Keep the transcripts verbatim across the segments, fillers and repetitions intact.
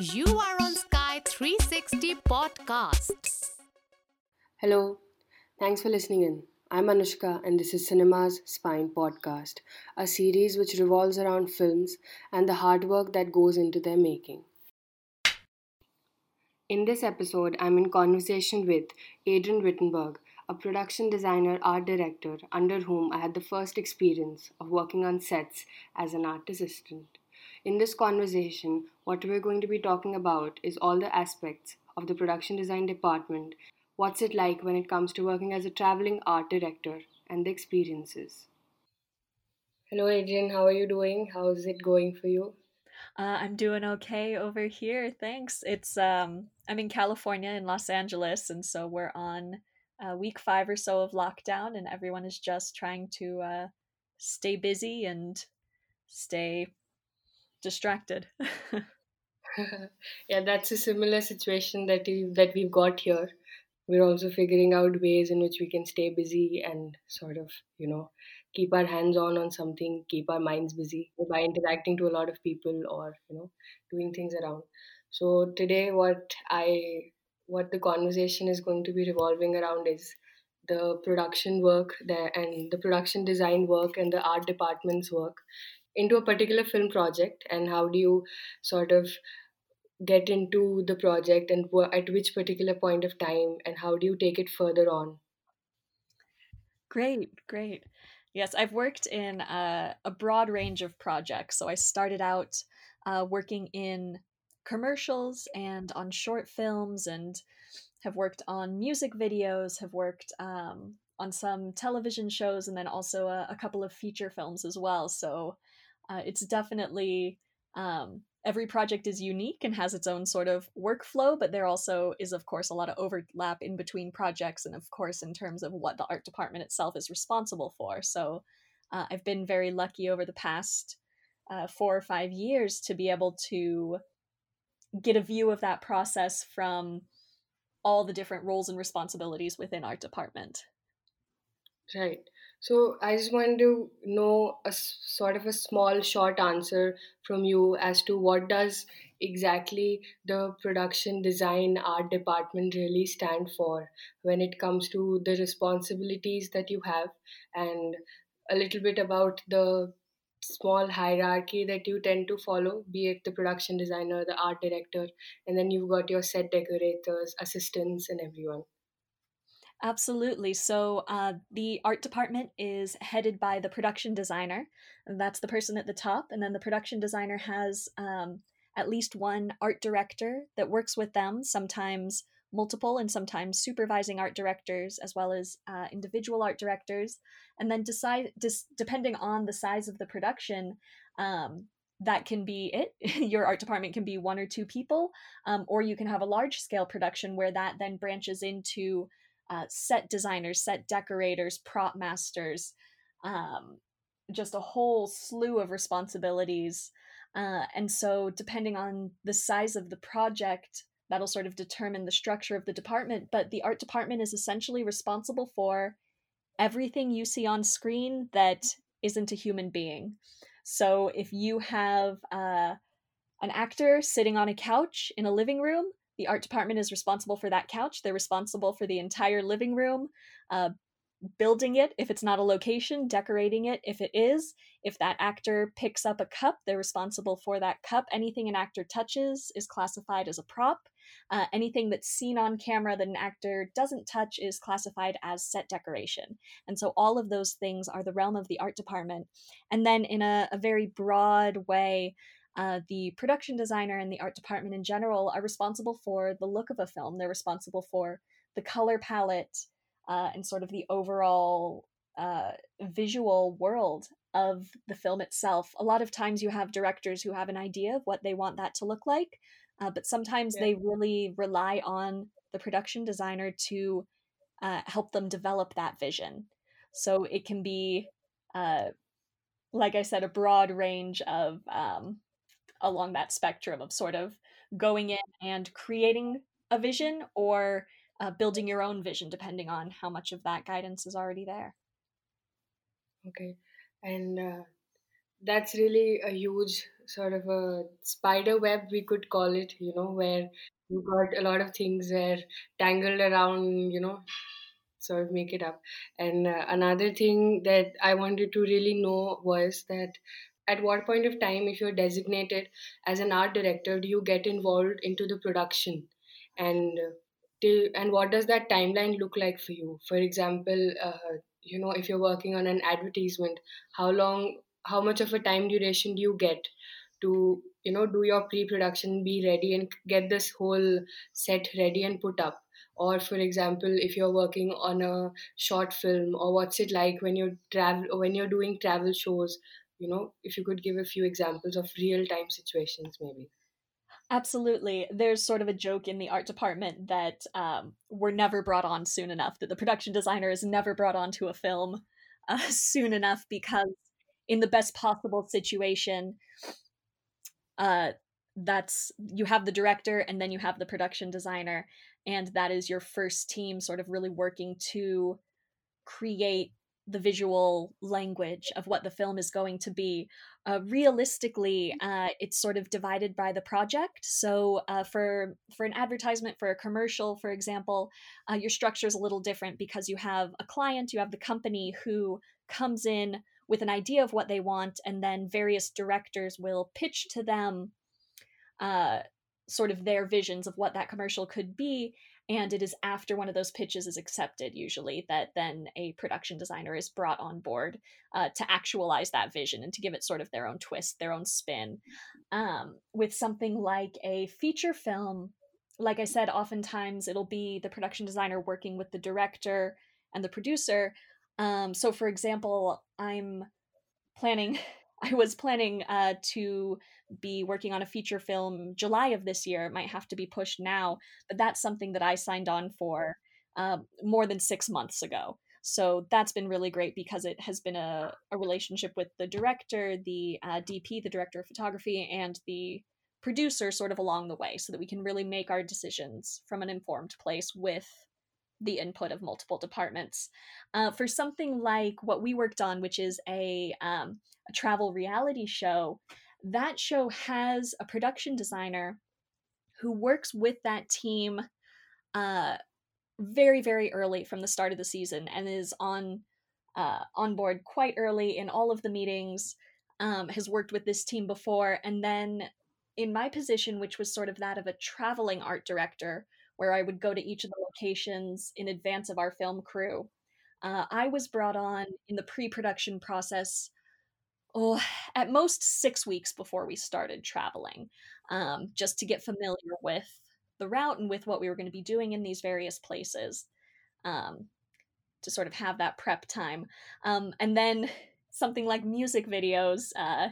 You are on Sky three sixty Podcasts. Hello, thanks for listening in. I'm Anushka and this is Cinema's Spine Podcast, a series which revolves around films and the hard work that goes into their making. In this episode, I'm in conversation with Adrian Wittenberg, a production designer art director under whom I had the first experience of working on sets as an art assistant. In this conversation, what we're going to be talking about is all the aspects of the production design department, what's it like when it comes to working as a traveling art director, and the experiences. Hello Adrian, how are you doing? How's it going for you? Uh, I'm doing okay over here, thanks. It's um, I'm in California, in Los Angeles, and so we're on uh, week five or so of lockdown, and everyone is just trying to uh, stay busy and stay distracted. Yeah, that's a similar situation that we, that we've got here. We're also figuring out ways in which we can stay busy and sort of, you know, keep our hands on on something, keep our minds busy by interacting to a lot of people or, you know, doing things around. So today what I what the conversation is going to be revolving around is the production work there and the production design work and the art department's work into a particular film project, and how do you sort of get into the project and at which particular point of time, and how do you take it further on? Great, great. Yes, I've worked in a, a broad range of projects. So I started out uh, working in commercials and on short films, and have worked on music videos, have worked um, on some television shows, and then also a, a couple of feature films as well. So Uh, it's definitely, um, every project is unique and has its own sort of workflow, but there also is, of course, a lot of overlap in between projects, and of course, in terms of what the art department itself is responsible for. So uh, I've been very lucky over the past uh, four or five years to be able to get a view of that process from all the different roles and responsibilities within art department. Right. So I just wanted to know a sort of a small short answer from you as to what does exactly the production design art department really stand for when it comes to the responsibilities that you have, and a little bit about the small hierarchy that you tend to follow, be it the production designer, the art director, and then you've got your set decorators, assistants, and everyone. Absolutely. So uh, the art department is headed by the production designer. And that's the person at the top. And then the production designer has um, at least one art director that works with them, sometimes multiple and sometimes supervising art directors, as well as uh, individual art directors. And then decide, dis- depending on the size of the production, um, that can be it. Your art department can be one or two people, um, or you can have a large scale production where that then branches into Uh, set designers, set decorators, prop masters, um, just a whole slew of responsibilities. Uh, and so depending on the size of the project, that'll sort of determine the structure of the department. But the art department is essentially responsible for everything you see on screen that isn't a human being. So if you have uh, an actor sitting on a couch in a living room, the art department is responsible for that couch. They're responsible for the entire living room, uh, building it if it's not a location, decorating it if it is. If that actor picks up a cup, they're responsible for that cup. Anything an actor touches is classified as a prop. Uh, anything that's seen on camera that an actor doesn't touch is classified as set decoration. And so all of those things are the realm of the art department. And then in a, a very broad way, Uh, the production designer and the art department in general are responsible for the look of a film. They're responsible for the color palette uh, and sort of the overall uh, visual world of the film itself. A lot of times you have directors who have an idea of what they want that to look like, uh, but sometimes yeah. they really rely on the production designer to uh, help them develop that vision. So it can be, uh, like I said, a broad range of um, along that spectrum of sort of going in and creating a vision or uh, building your own vision, depending on how much of that guidance is already there. Okay. And uh, that's really a huge sort of a spider web, we could call it, you know, where you got a lot of things where tangled around, you know, sort of make it up. And uh, another thing that I wanted to really know was that at what point of time, if you're designated as an art director, do you get involved into the production? And uh, till, and what does that timeline look like for you? For example, uh, you know, if you're working on an advertisement, how long, how much of a time duration do you get to, you know, do your pre-production, be ready and get this whole set ready and put up? Or for example, if you're working on a short film, or what's it like when you're travel, or when you're doing travel shows, you know, if you could give a few examples of real-time situations, maybe. Absolutely. There's sort of a joke in the art department that um, we're never brought on soon enough, that the production designer is never brought on to a film uh, soon enough, because in the best possible situation, uh, that's, you have the director and then you have the production designer, and that is your first team sort of really working to create the visual language of what the film is going to be. Uh, realistically, uh, it's sort of divided by the project. So uh, for for an advertisement, for a commercial, for example, uh, your structure is a little different, because you have a client, you have the company who comes in with an idea of what they want, and then various directors will pitch to them uh, sort of their visions of what that commercial could be. And it is after one of those pitches is accepted, usually, that then a production designer is brought on board uh, to actualize that vision and to give it sort of their own twist, their own spin. Um, with something like a feature film, like I said, oftentimes it'll be the production designer working with the director and the producer. Um, so, for example, I'm planning... I was planning uh, to be working on a feature film July of this year. It might have to be pushed now, but that's something that I signed on for uh, more than six months ago. So that's been really great, because it has been a, a relationship with the director, the uh, D P, the director of photography, and the producer sort of along the way, so that we can really make our decisions from an informed place with the input of multiple departments. Uh, for something like what we worked on, which is a, um, a travel reality show, that show has a production designer who works with that team uh, very, very early from the start of the season, and is on uh, on board quite early in all of the meetings, um, has worked with this team before. And then in my position, which was sort of that of a traveling art director, where I would go to each of the locations in advance of our film crew. Uh, I was brought on in the pre-production process, oh, at most six weeks before we started traveling, um, just to get familiar with the route and with what we were going to be doing in these various places, um, to sort of have that prep time. Um, and then something like music videos uh,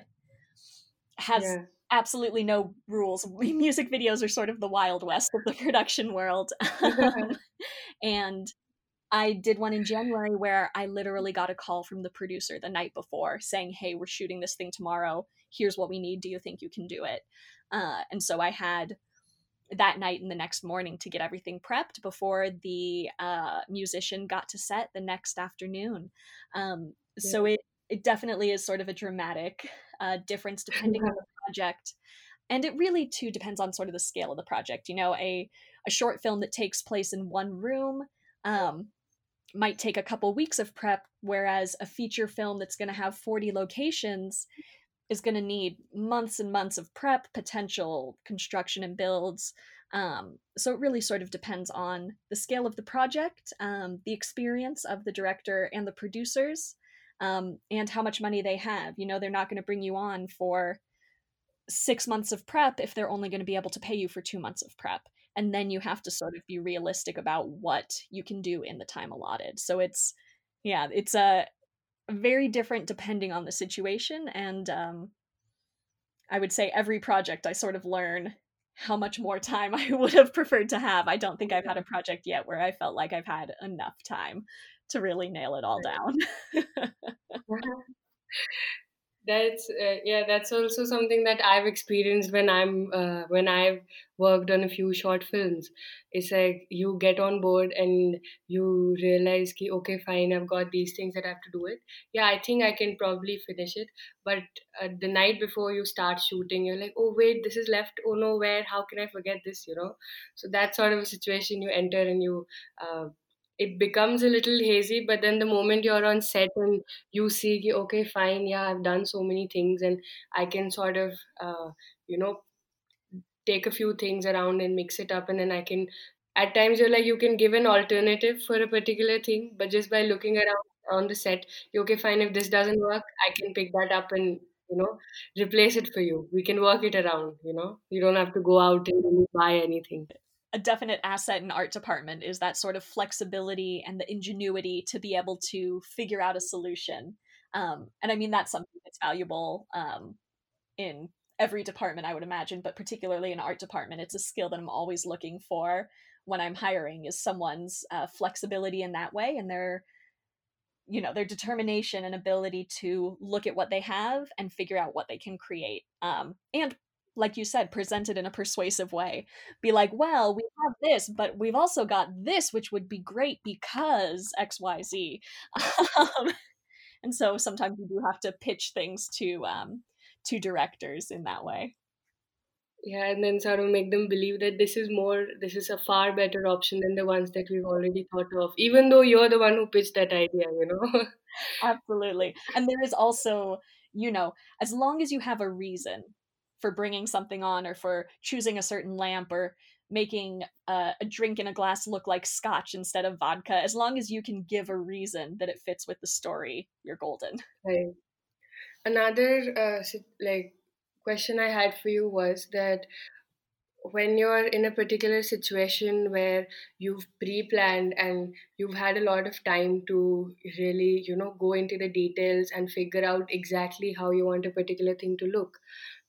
has... Yeah. Absolutely no rules. Music videos are sort of the Wild West of the production world. Um, and I did one in January where I literally got a call from the producer the night before saying, hey, we're shooting this thing tomorrow. Here's what we need. Do you think you can do it? Uh, and so I had that night and the next morning to get everything prepped before the uh, musician got to set the next afternoon. Um, yeah. So it, it definitely is sort of a dramatic uh, difference depending on the project. And it really too depends on sort of the scale of the project. You know, a, a short film that takes place in one room um, might take a couple weeks of prep, whereas a feature film that's going to have forty locations is going to need months and months of prep, potential construction and builds. Um, so it really sort of depends on the scale of the project, um, the experience of the director and the producers, um, and how much money they have. You know, they're not going to bring you on for six months of prep if they're only going to be able to pay you for two months of prep. And then you have to sort of be realistic about what you can do in the time allotted. So it's, yeah, it's a uh, very different depending on the situation. And um, I would say every project I sort of learn how much more time I would have preferred to have. I don't think I've had a project yet where I felt like I've had enough time to really nail it all down. That's uh, yeah. That's also something that I've experienced when I'm uh, when I've worked on a few short films. It's like you get on board and you realize, ki, okay, fine, I've got these things that I have to do it. Yeah, I think I can probably finish it. But uh, the night before you start shooting, you're like, oh wait, this is left. Oh no, where? How can I forget this? You know. So that sort of a situation you enter and you. Uh, It becomes a little hazy, but then the moment you're on set and you see, ki, okay, fine, yeah, I've done so many things and I can sort of, uh, you know, take a few things around and mix it up. And then I can, at times you're like, you can give an alternative for a particular thing, but just by looking around on the set, you okay, fine, if this doesn't work, I can pick that up and, you know, replace it for you. We can work it around, you know, you don't have to go out and really buy anything. A definite asset in art department is that sort of flexibility and the ingenuity to be able to figure out a solution. Um, and I mean, that's something that's valuable um, in every department, I would imagine, but particularly in art department, it's a skill that I'm always looking for when I'm hiring is someone's uh, flexibility in that way. And their, you know, their determination and ability to look at what they have and figure out what they can create. Um, and like you said, present it in a persuasive way. Be like, well, we have this, but we've also got this, which would be great because X, Y, Z. Um, and so sometimes you do have to pitch things to um, to directors in that way. Yeah, and then sort of make them believe that this is more, this is a far better option than the ones that we've already thought of, even though you're the one who pitched that idea, you know? Absolutely. And there is also, you know, as long as you have a reason for bringing something on or for choosing a certain lamp or making uh, a drink in a glass look like scotch instead of vodka, as long as you can give a reason that it fits with the story, you're golden. Right. Another uh, like question I had for you was that when you're in a particular situation where you've pre-planned and you've had a lot of time to really, you know, go into the details and figure out exactly how you want a particular thing to look.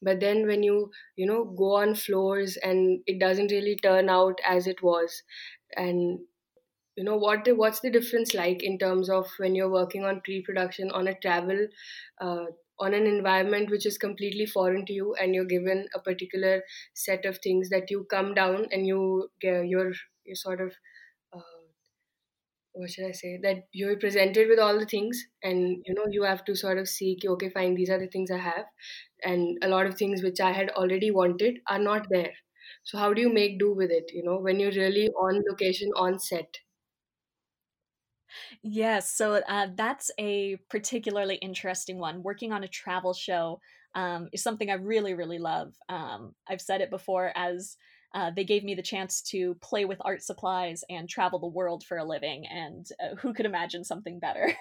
But then when you, you know, go on floors and it doesn't really turn out as it was. And, you know, what the, what's the difference like in terms of when you're working on pre-production on a travel uh on an environment which is completely foreign to you and you're given a particular set of things that you come down and you, you're you sort of, uh, what should I say, that you're presented with all the things and, you know, you have to sort of see, okay, fine, these are the things I have. And a lot of things which I had already wanted are not there. So how do you make do with it, you know, when you're really on location, on set? Yes, so uh, that's a particularly interesting one. Working on a travel show um, is something I really, really love. Um, I've said it before as uh, they gave me the chance to play with art supplies and travel the world for a living. And uh, who could imagine something better?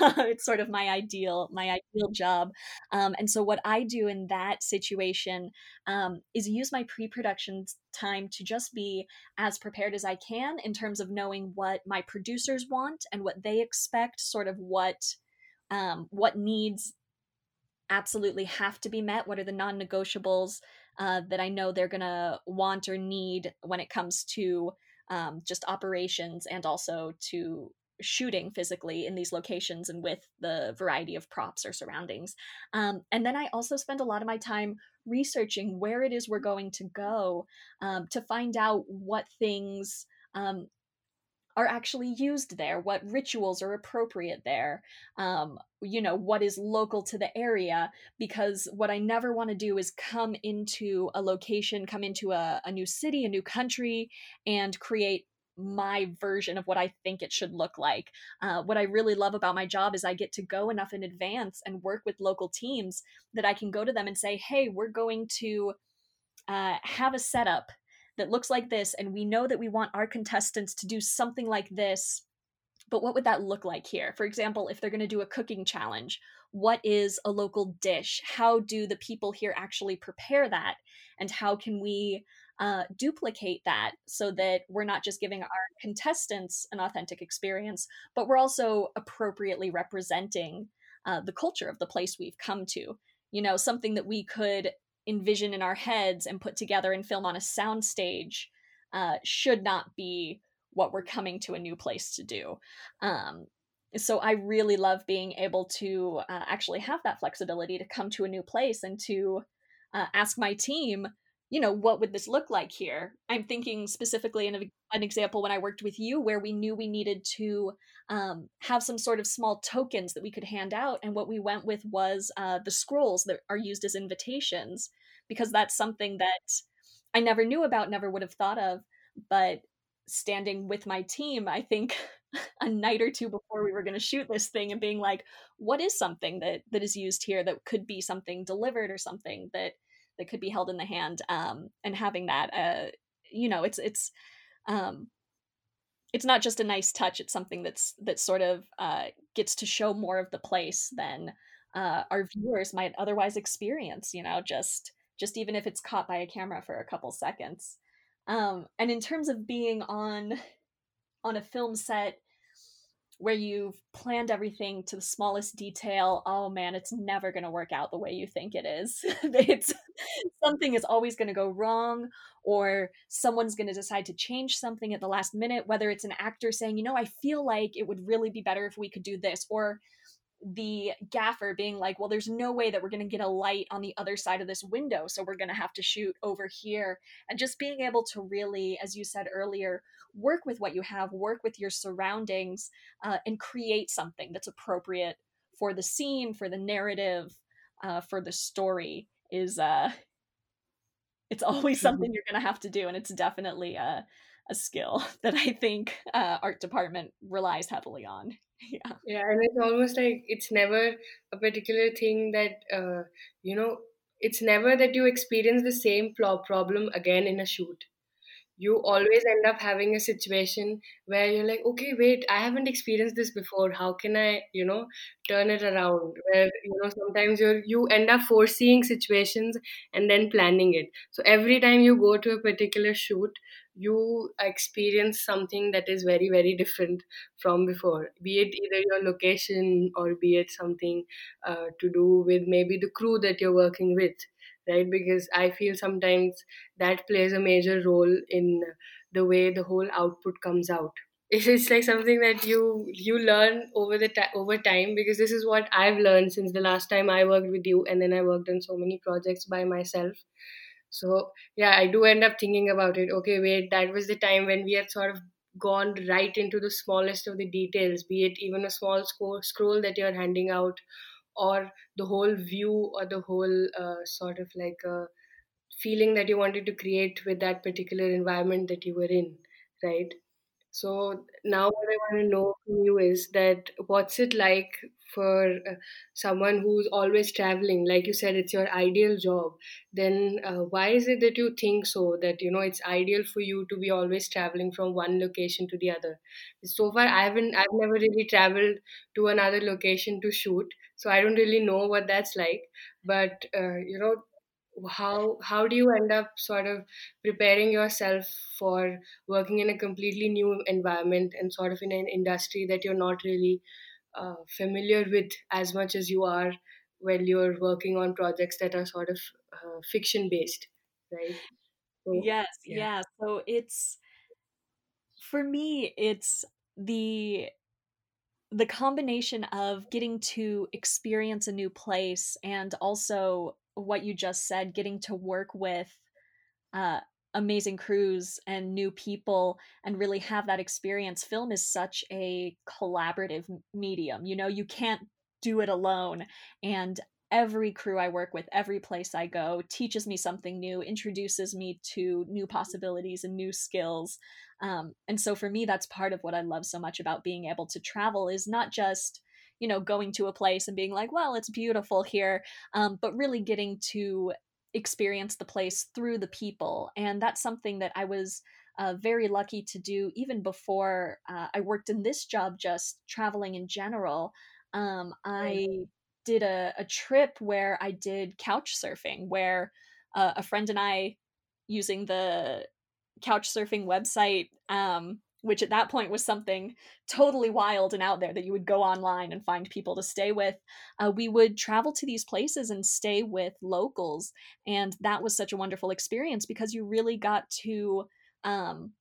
uh, it's sort of my ideal, my ideal job. Um, and so what I do in that situation um, is use my pre-production time to just be as prepared as I can in terms of knowing what my producers want and what they expect, sort of what um, what needs absolutely have to be met, what are the non-negotiables uh, that I know they're going to want or need when it comes to um, just operations and also to shooting physically in these locations and with the variety of props or surroundings. Um, and then I also spend a lot of my time researching where it is we're going to go um, to find out what things um, are actually used there, what rituals are appropriate there, um, you know, what is local to the area, because what I never want to do is come into a location, come into a, a new city, a new country, and create my version of what I think it should look like. Uh, what I really love about my job is I get to go enough in advance and work with local teams that I can go to them and say, hey, we're going to uh, have a setup that looks like this. And we know that we want our contestants to do something like this, but what would that look like here? For example, if they're going to do a cooking challenge, what is a local dish? How do the people here actually prepare that? And how can we Uh, duplicate that so that we're not just giving our contestants an authentic experience, but we're also appropriately representing uh, the culture of the place we've come to. You know, something that we could envision in our heads and put together and film on a soundstage uh, should not be what we're coming to a new place to do. Um, So I really love being able to uh, actually have that flexibility to come to a new place and to uh, ask my team, you know, what would this look like here? I'm thinking specifically in a, an example when I worked with you where we knew we needed to um, have some sort of small tokens that we could hand out. And what we went with was uh, the scrolls that are used as invitations, because that's something that I never knew about, never would have thought of. But standing with my team, I think a night or two before we were going to shoot this thing and being like, what is something that that is used here that could be something delivered or something that that could be held in the hand, um, and having that, uh, you know, it's, it's, um, it's not just a nice touch. It's something that's, that sort of, uh, gets to show more of the place than, uh, our viewers might otherwise experience, you know, just, just even if it's caught by a camera for a couple seconds. Um, and in terms of being on, on a film set where you've planned everything to the smallest detail, oh man, it's never going to work out the way you think it is. It's something is always going to go wrong, or someone's going to decide to change something at the last minute, whether it's an actor saying, you know, I feel like it would really be better if we could do this, or the gaffer being like, well, there's no way that we're going to get a light on the other side of this window, so we're going to have to shoot over here. And just being able to really, as you said earlier, work with what you have, work with your surroundings, uh, and create something that's appropriate for the scene, for the narrative, uh, for the story is, uh, it's always something you're going to have to do. And it's definitely a, a skill that I think uh, art department relies heavily on. Yeah. Yeah, and it's almost like it's never a particular thing that, uh, you know, it's never that you experience the same problem again in a shoot. You always end up having a situation where you're like, okay, wait, I haven't experienced this before. How can I, you know, turn it around? Where, you know, sometimes you you end up foreseeing situations and then planning it. So every time you go to a particular shoot, you experience something that is very, very different from before, be it either your location or be it something uh, to do with maybe the crew that you're working with, right? Because I feel sometimes that plays a major role in the way the whole output comes out. It's like something that you you learn over the ta- over time, because this is what I've learned since the last time I worked with you, and then I worked on so many projects by myself. So yeah, I do end up thinking about it. Okay, wait, that was the time when we had sort of gone right into the smallest of the details, be it even a small sc- scroll that you're handing out, or the whole view, or the whole uh, sort of like a uh, feeling that you wanted to create with that particular environment that you were in, right? So now what I want to know from you is that what's it like for uh, someone who's always traveling? Like you said, it's your ideal job. Then uh, why is it that you think so, that, you know, it's ideal for you to be always traveling from one location to the other? So far, I haven't, I've never really traveled to another location to shoot. So I don't really know what that's like. But, uh, you know, How how do you end up sort of preparing yourself for working in a completely new environment and sort of in an industry that you're not really uh, familiar with as much as you are when you're working on projects that are sort of uh, fiction based, right? So, yes, yeah. yeah. So it's, for me, it's the the combination of getting to experience a new place and also what you just said, getting to work with uh, amazing crews and new people and really have that experience. Film is such a collaborative medium. You know, you can't do it alone. And every crew I work with, every place I go, teaches me something new, introduces me to new possibilities and new skills. Um, and so for me, that's part of what I love so much about being able to travel, is not just, you know, going to a place and being like, well, it's beautiful here, um, but really getting to experience the place through the people. And that's something that I was uh, very lucky to do even before uh, I worked in this job, just traveling in general. Um, I did a, a trip where I did couch surfing, where uh, a friend and I, using the couch surfing website, um, which at that point was something totally wild and out there that you would go online and find people to stay with. Uh, we would travel to these places and stay with locals. And that was such a wonderful experience because you really got to um,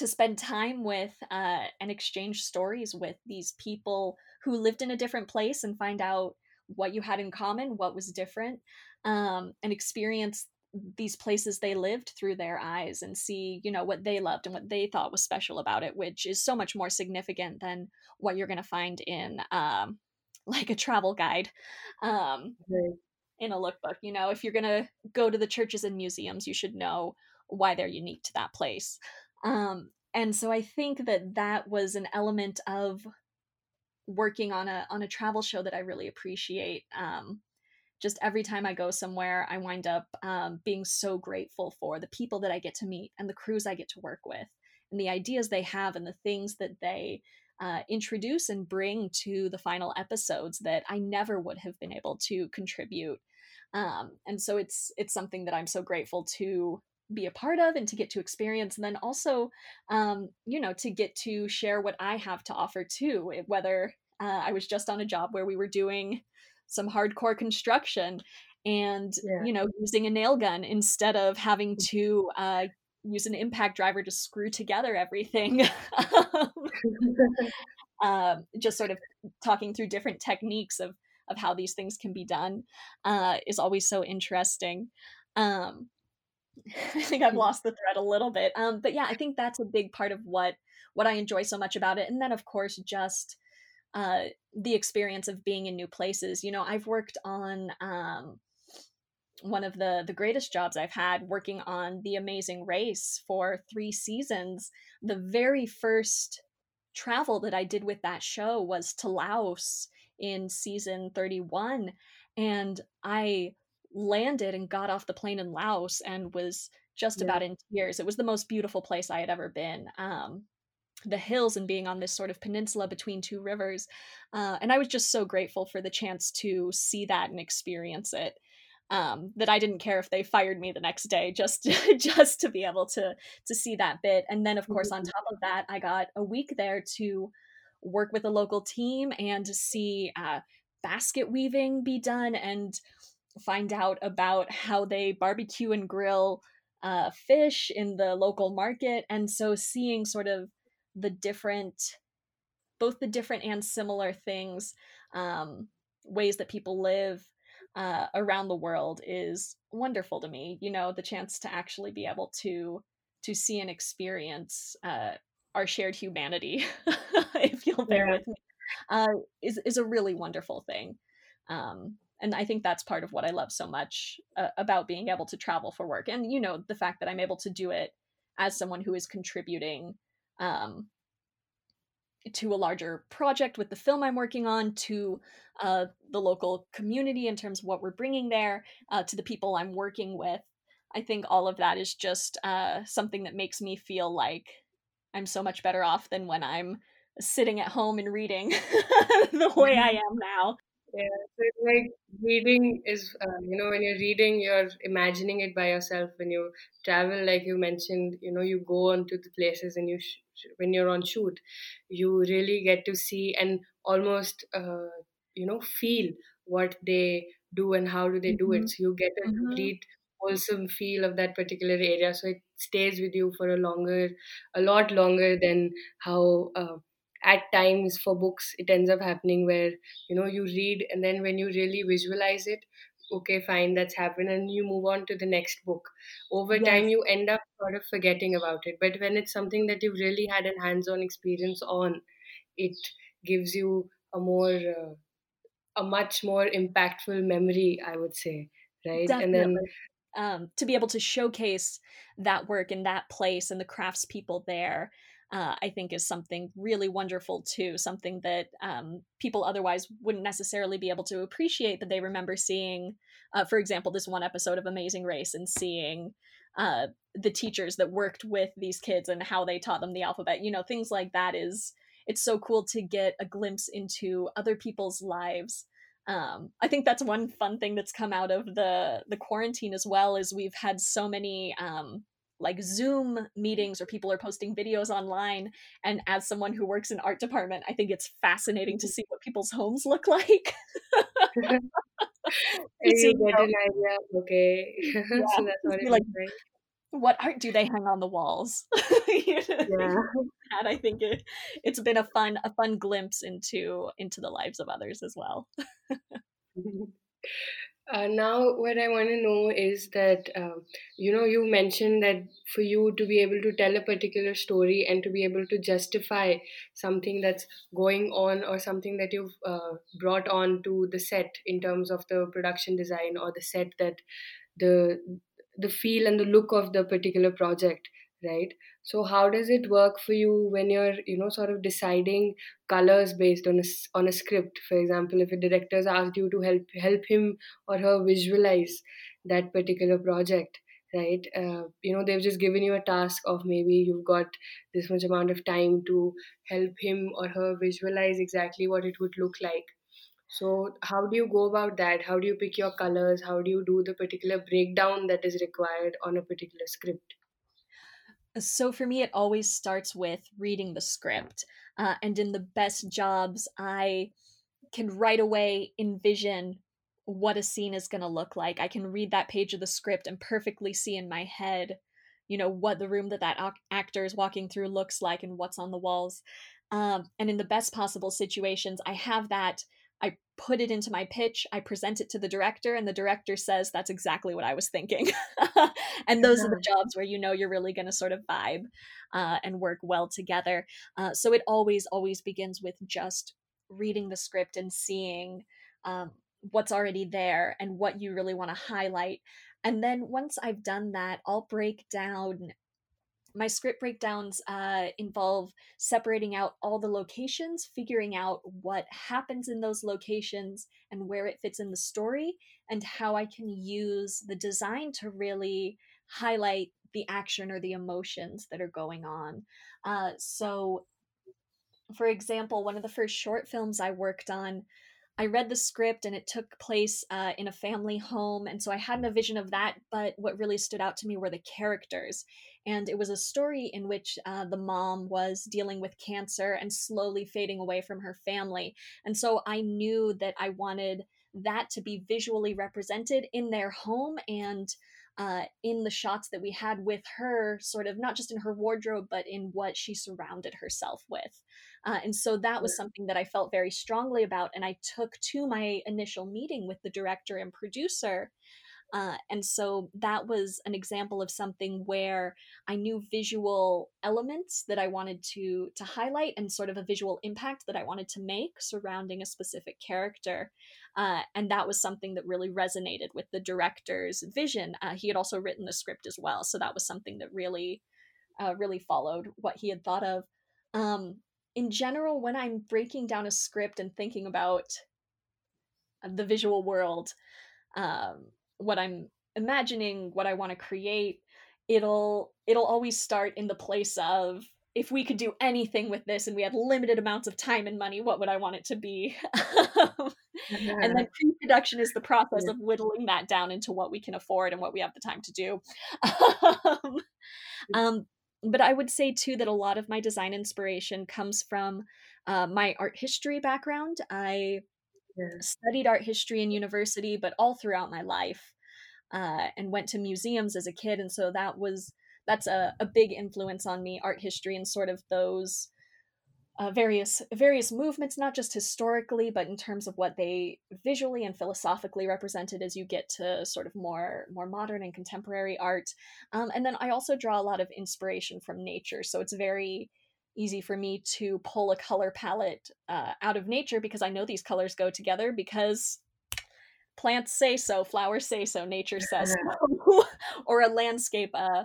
to spend time with uh, and exchange stories with these people who lived in a different place and find out what you had in common, what was different, um, and experience these places they lived through their eyes and see, you know, what they loved and what they thought was special about it, which is so much more significant than what you're going to find in um, like a travel guide um, mm-hmm. in a lookbook. You know, if you're going to go to the churches and museums, you should know why they're unique to that place. Um, and so I think that that was an element of working on a, on a travel show that I really appreciate. Um, just every time I go somewhere, I wind up, um, being so grateful for the people that I get to meet and the crews I get to work with and the ideas they have and the things that they, uh, introduce and bring to the final episodes that I never would have been able to contribute. Um, and so it's, it's something that I'm so grateful to be a part of and to get to experience. And then also, um, you know, to get to share what I have to offer too, whether uh, I was just on a job where we were doing some hardcore construction and, yeah. you know, using a nail gun instead of having to uh, use an impact driver to screw together everything. um, just sort of talking through different techniques of, of how these things can be done uh, is always so interesting. Um, I think I've lost the thread a little bit. Um, but yeah, I think that's a big part of what, what I enjoy so much about it. And then of course, just uh, the experience of being in new places. You know, I've worked on um, one of the, the greatest jobs I've had, working on The Amazing Race for three seasons. The very first travel that I did with that show was to Laos in season thirty-one. And I landed and got off the plane in Laos and was just yeah. about in tears. It was the most beautiful place I had ever been. Um, the hills and being on this sort of peninsula between two rivers. Uh, and I was just so grateful for the chance to see that and experience it. Um, that I didn't care if they fired me the next day, just, just to be able to, to see that bit. And then of course, mm-hmm. on top of that, I got a week there to work with a local team and to see uh, basket weaving be done and find out about how they barbecue and grill uh, fish in the local market. And so seeing sort of the different, both the different and similar things, um, ways that people live uh, around the world is wonderful to me. You know, the chance to actually be able to, to see and experience uh, our shared humanity, if you'll bear yeah. with me, uh, is, is a really wonderful thing. Um, And I think that's part of what I love so much uh, about being able to travel for work. And, you know, the fact that I'm able to do it as someone who is contributing um, to a larger project with the film I'm working on, to uh, the local community in terms of what we're bringing there, uh, to the people I'm working with. I think all of that is just uh, something that makes me feel like I'm so much better off than when I'm sitting at home and reading the way I am now. Yeah, so it's like reading is, uh, you know, when you're reading, you're imagining it by yourself. When you travel, like you mentioned, you know, you go on to the places and you, sh- when you're on shoot, you really get to see and almost, uh, you know, feel what they do and how do they mm-hmm. do it. So you get a mm-hmm. complete wholesome feel of that particular area. So it stays with you for a longer, a lot longer than how, uh, at times for books it ends up happening, where you know you read and then when you really visualize it, okay, fine, that's happened, and you move on to the next book. Over yes. time you end up sort of forgetting about it, but when it's something that you've really had a hands-on experience on, it gives you a more uh, a much more impactful memory, I would say, right? Definitely. And then um, to be able to showcase that work in that place and the craftspeople there Uh, I think is something really wonderful too, something that um, people otherwise wouldn't necessarily be able to appreciate, but they remember seeing, uh, for example, this one episode of Amazing Race and seeing uh, the teachers that worked with these kids and how they taught them the alphabet, you know, things like that. Is, it's so cool to get a glimpse into other people's lives. Um, I think that's one fun thing that's come out of the, the quarantine as well, is we've had so many um, like Zoom meetings or people are posting videos online. And as someone who works in art department, I think it's fascinating to see what people's homes look like. You get an idea. Okay. Yeah. So that's what it like, what art do they hang on the walls? You know? Yeah. And I think it, it's been a fun, a fun glimpse into, into the lives of others as well. Uh, now, what I want to know is that, uh, you know, you mentioned that for you to be able to tell a particular story and to be able to justify something that's going on or something that you've uh, brought on to the set in terms of the production design or the set, that the the feel and the look of the particular project, right? So how does it work for you when you're, you know, sort of deciding colors based on a, on a script? For example, if a director's asked you to help help him or her visualize that particular project, right? Uh, you know, they've just given you a task of maybe you've got this much amount of time to help him or her visualize exactly what it would look like. So how do you go about that? How do you pick your colors? How do you do the particular breakdown that is required on a particular script? So for me, it always starts with reading the script. Uh, and in the best jobs, I can right away envision what a scene is going to look like. I can read that page of the script and perfectly see in my head, you know, what the room that that actor is walking through looks like and what's on the walls. Um, and in the best possible situations, I have that. I put it into my pitch, I present it to the director, and the director says, that's exactly what I was thinking. And those are the jobs where you know you're really going to sort of vibe uh, and work well together. Uh, so it always, always begins with just reading the script and seeing um, what's already there and what you really want to highlight. And then once I've done that, I'll break down. My script breakdowns uh, involve separating out all the locations, figuring out what happens in those locations and where it fits in the story, and how I can use the design to really highlight the action or the emotions that are going on. Uh, so, for example, one of the first short films I worked on, I read the script and it took place uh, in a family home. And so I had a vision of that, but what really stood out to me were the characters. And it was a story in which uh, the mom was dealing with cancer and slowly fading away from her family. And so I knew that I wanted that to be visually represented in their home and uh, in the shots that we had with her, sort of not just in her wardrobe, but in what she surrounded herself with. Uh, and so that was something that I felt very strongly about. And I took to my initial meeting with the director and producer. Uh, and so that was an example of something where I knew visual elements that I wanted to, to highlight and sort of a visual impact that I wanted to make surrounding a specific character. Uh, and that was something that really resonated with the director's vision. Uh, he had also written the script as well. So that was something that really, uh, really followed what he had thought of. Um, in general, when I'm breaking down a script and thinking about the visual world, um, what I'm imagining, what I want to create, it'll it'll always start in the place of, if we could do anything with this and we had limited amounts of time and money, what would I want it to be? Yeah. And then pre-production is the process yeah. of whittling that down into what we can afford and what we have the time to do. um, um, but I would say too that a lot of my design inspiration comes from uh, my art history background. I studied art history in university, but all throughout my life, uh, and went to museums as a kid. And so that was, that's a, a big influence on me, art history and sort of those uh, various, various movements, not just historically, but in terms of what they visually and philosophically represented as you get to sort of more, more modern and contemporary art. Um, and then I also draw a lot of inspiration from nature. So it's very easy for me to pull a color palette uh, out of nature, because I know these colors go together, because plants say so, flowers say so, nature says so. Or a landscape, uh,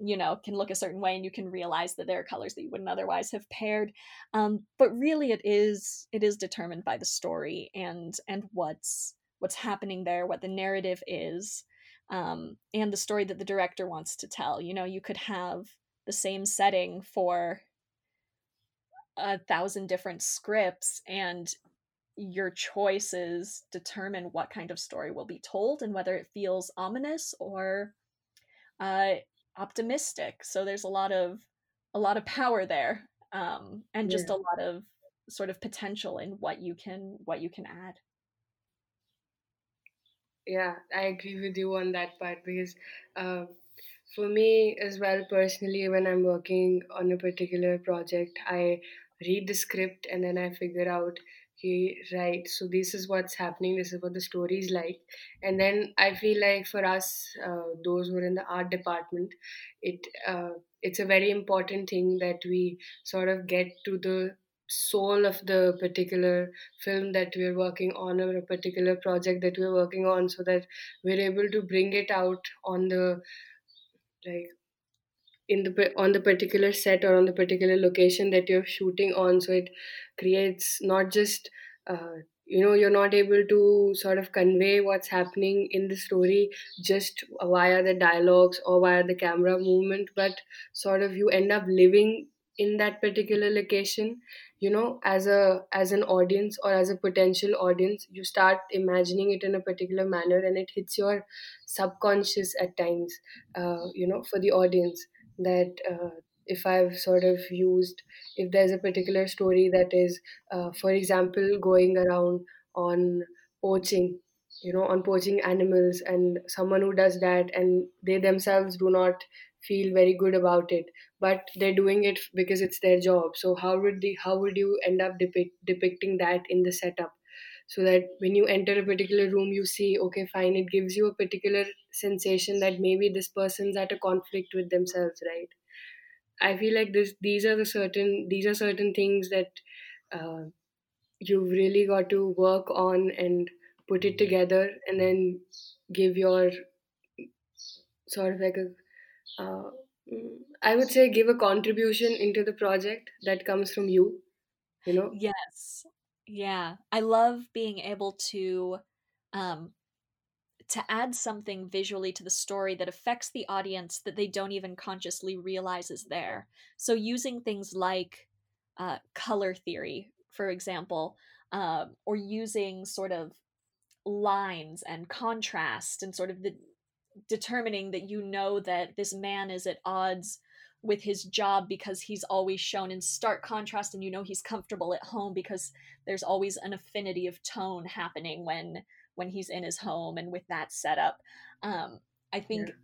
you know, can look a certain way and you can realize that there are colors that you wouldn't otherwise have paired. Um, but really it is it is determined by the story and and what's what's happening there, what the narrative is, um, and the story that the director wants to tell. You know, you could have the same setting for a thousand different scripts, and your choices determine what kind of story will be told and whether it feels ominous or uh, optimistic. So there's a lot of a lot of power there, um, and just yeah. a lot of sort of potential in what you can what you can add. Yeah, I agree with you on that part, because uh, for me as well, personally, when I'm working on a particular project, I read the script and then I figure out, okay, right, so this is what's happening, this is what the story is like. And then I feel like for us, uh, those who are in the art department, it uh, it's a very important thing that we sort of get to the soul of the particular film that we're working on or a particular project that we're working on, so that we're able to bring it out on the, like, in the on the particular set or on the particular location that you're shooting on. So it creates not just uh, you know you're not able to sort of convey what's happening in the story just via the dialogues or via the camera movement, but sort of you end up living in that particular location, you know, as a as an audience or as a potential audience. You start imagining it in a particular manner and it hits your subconscious at times, uh, you know, for the audience, that uh, if I've sort of used, if there's a particular story that is, uh, for example, going around on poaching, you know, on poaching animals, and someone who does that and they themselves do not feel very good about it, but they're doing it because it's their job. So how would the how would you end up depict, depicting that in the setup, so that when you enter a particular room, you see, okay, fine, it gives you a particular sensation that maybe this person's at a conflict with themselves, right? I feel like this these are the certain these are certain things that uh, you've really got to work on and put it together, and then give your sort of like a uh, I would say give a contribution into the project that comes from you, you know? Yes. Yeah. I love being able to, um, to add something visually to the story that affects the audience that they don't even consciously realize is there. So using things like uh, color theory, for example, um, or using sort of lines and contrast and sort of the determining that, you know, that this man is at odds with his job because he's always shown in stark contrast, and you know he's comfortable at home because there's always an affinity of tone happening when when he's in his home and with that setup. Um, I think yeah.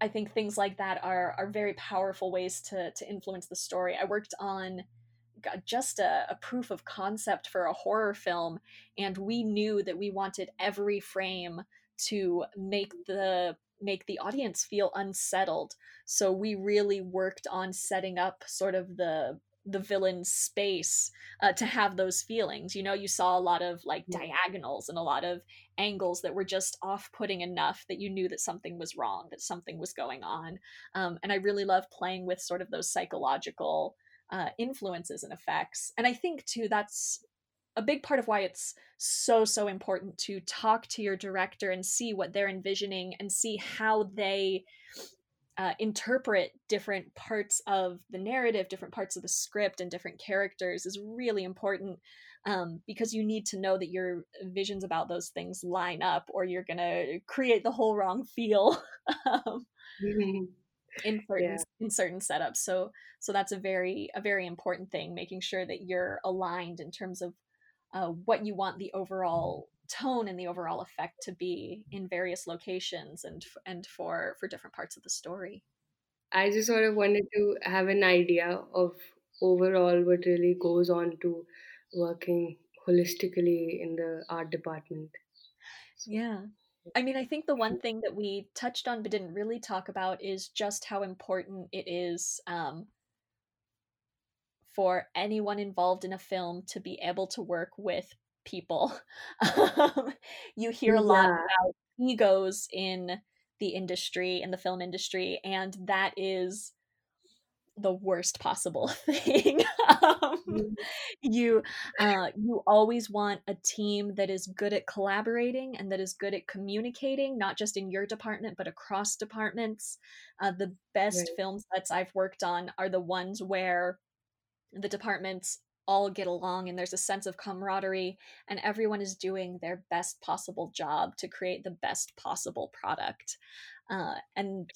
I think things like that are are very powerful ways to to influence the story. I worked on just a, a proof of concept for a horror film, and we knew that we wanted every frame to make the make the audience feel unsettled. So we really worked on setting up sort of the the villain's space uh, to have those feelings. You know, you saw a lot of like diagonals and a lot of angles that were just off-putting enough that you knew that something was wrong, that something was going on. Um, and I really love playing with sort of those psychological uh, influences and effects. And I think too, that's a big part of why it's so, so important to talk to your director and see what they're envisioning and see how they uh, interpret different parts of the narrative, different parts of the script, and different characters is really important, um, because you need to know that your visions about those things line up, or you're going to create the whole wrong feel um, mm-hmm. in certain yeah. in certain setups. So, so that's a very, a very important thing, making sure that you're aligned in terms of Uh, what you want the overall tone and the overall effect to be in various locations and and for, for different parts of the story. I just sort of wanted to have an idea of overall what really goes on to working holistically in the art department. Yeah. I mean, I think the one thing that we touched on but didn't really talk about is just how important it is um, for anyone involved in a film to be able to work with people. You hear a lot yeah. about egos in the industry, in the film industry, and that is the worst possible thing. um, mm-hmm. You, uh, you always want a team that is good at collaborating and that is good at communicating, not just in your department, but across departments. Uh, the best right. film sets I've worked on are the ones where the departments all get along and there's a sense of camaraderie and everyone is doing their best possible job to create the best possible product. Uh, and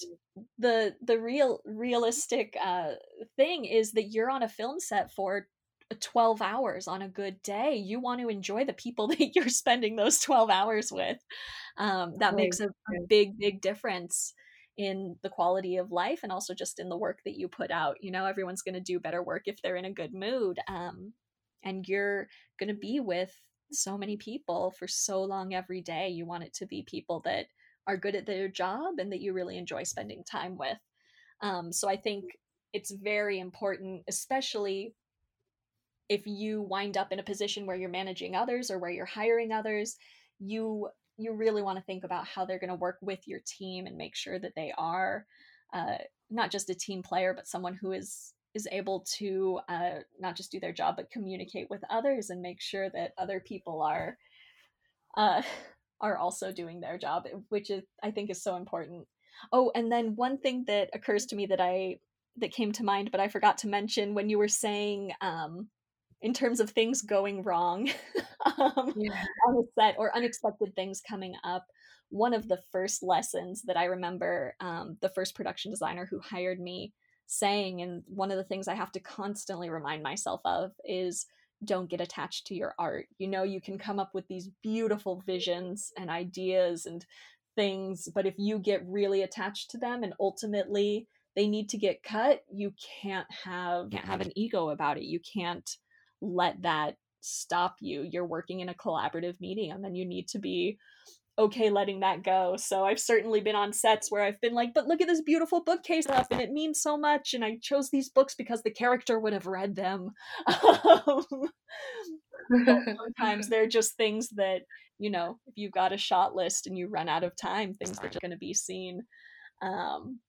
the the real realistic uh, thing is that you're on a film set for twelve hours on a good day. You want to enjoy the people that you're spending those twelve hours with. Um, that makes a, a big, big difference in the quality of life and also just in the work that you put out. You know, everyone's going to do better work if they're in a good mood. Um, and you're going to be with so many people for so long every day. You want it to be people that are good at their job and that you really enjoy spending time with. Um, so I think it's very important, especially if you wind up in a position where you're managing others or where you're hiring others, you you really want to think about how they're going to work with your team and make sure that they are uh, not just a team player, but someone who is is able to uh, not just do their job, but communicate with others and make sure that other people are uh, are also doing their job, which is, I think, is so important. Oh, and then one thing that occurs to me that I that came to mind, but I forgot to mention when you were saying um, in terms of things going wrong um, yeah. on a set or unexpected things coming up, one of the first lessons that I remember um, the first production designer who hired me saying, and one of the things I have to constantly remind myself of, is don't get attached to your art. You know, you can come up with these beautiful visions and ideas and things, but if you get really attached to them and ultimately they need to get cut, you can't have can't have an ego about it. You can't let that stop you. You're working in a collaborative medium and you need to be okay letting that go. So I've certainly been on sets where I've been like, but look at this beautiful bookcase up and it means so much. And I chose these books because the character would have read them. Um, sometimes they're just things that, you know, if you've got a shot list and you run out of time, things are just going to be seen. Um,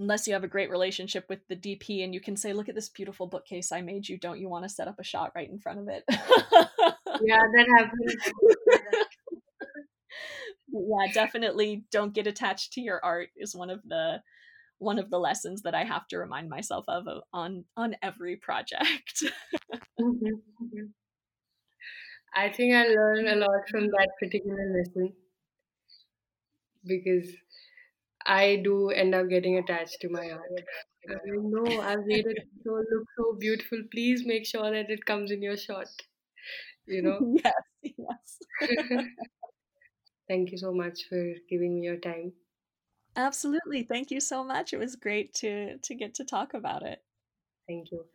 unless you have a great relationship with the D P and you can say, look at this beautiful bookcase I made you. Don't you want to set up a shot right in front of it? Yeah, that happens. Yeah, definitely don't get attached to your art is one of the one of the lessons that I have to remind myself of on on every project. mm-hmm, mm-hmm. I think I learned a lot from that particular lesson because I do end up getting attached to my art. I mean, no, I've made it so look so beautiful. Please make sure that it comes in your shot. You know? Yes, yes. Thank you so much for giving me your time. Absolutely. Thank you so much. It was great to, to get to talk about it. Thank you.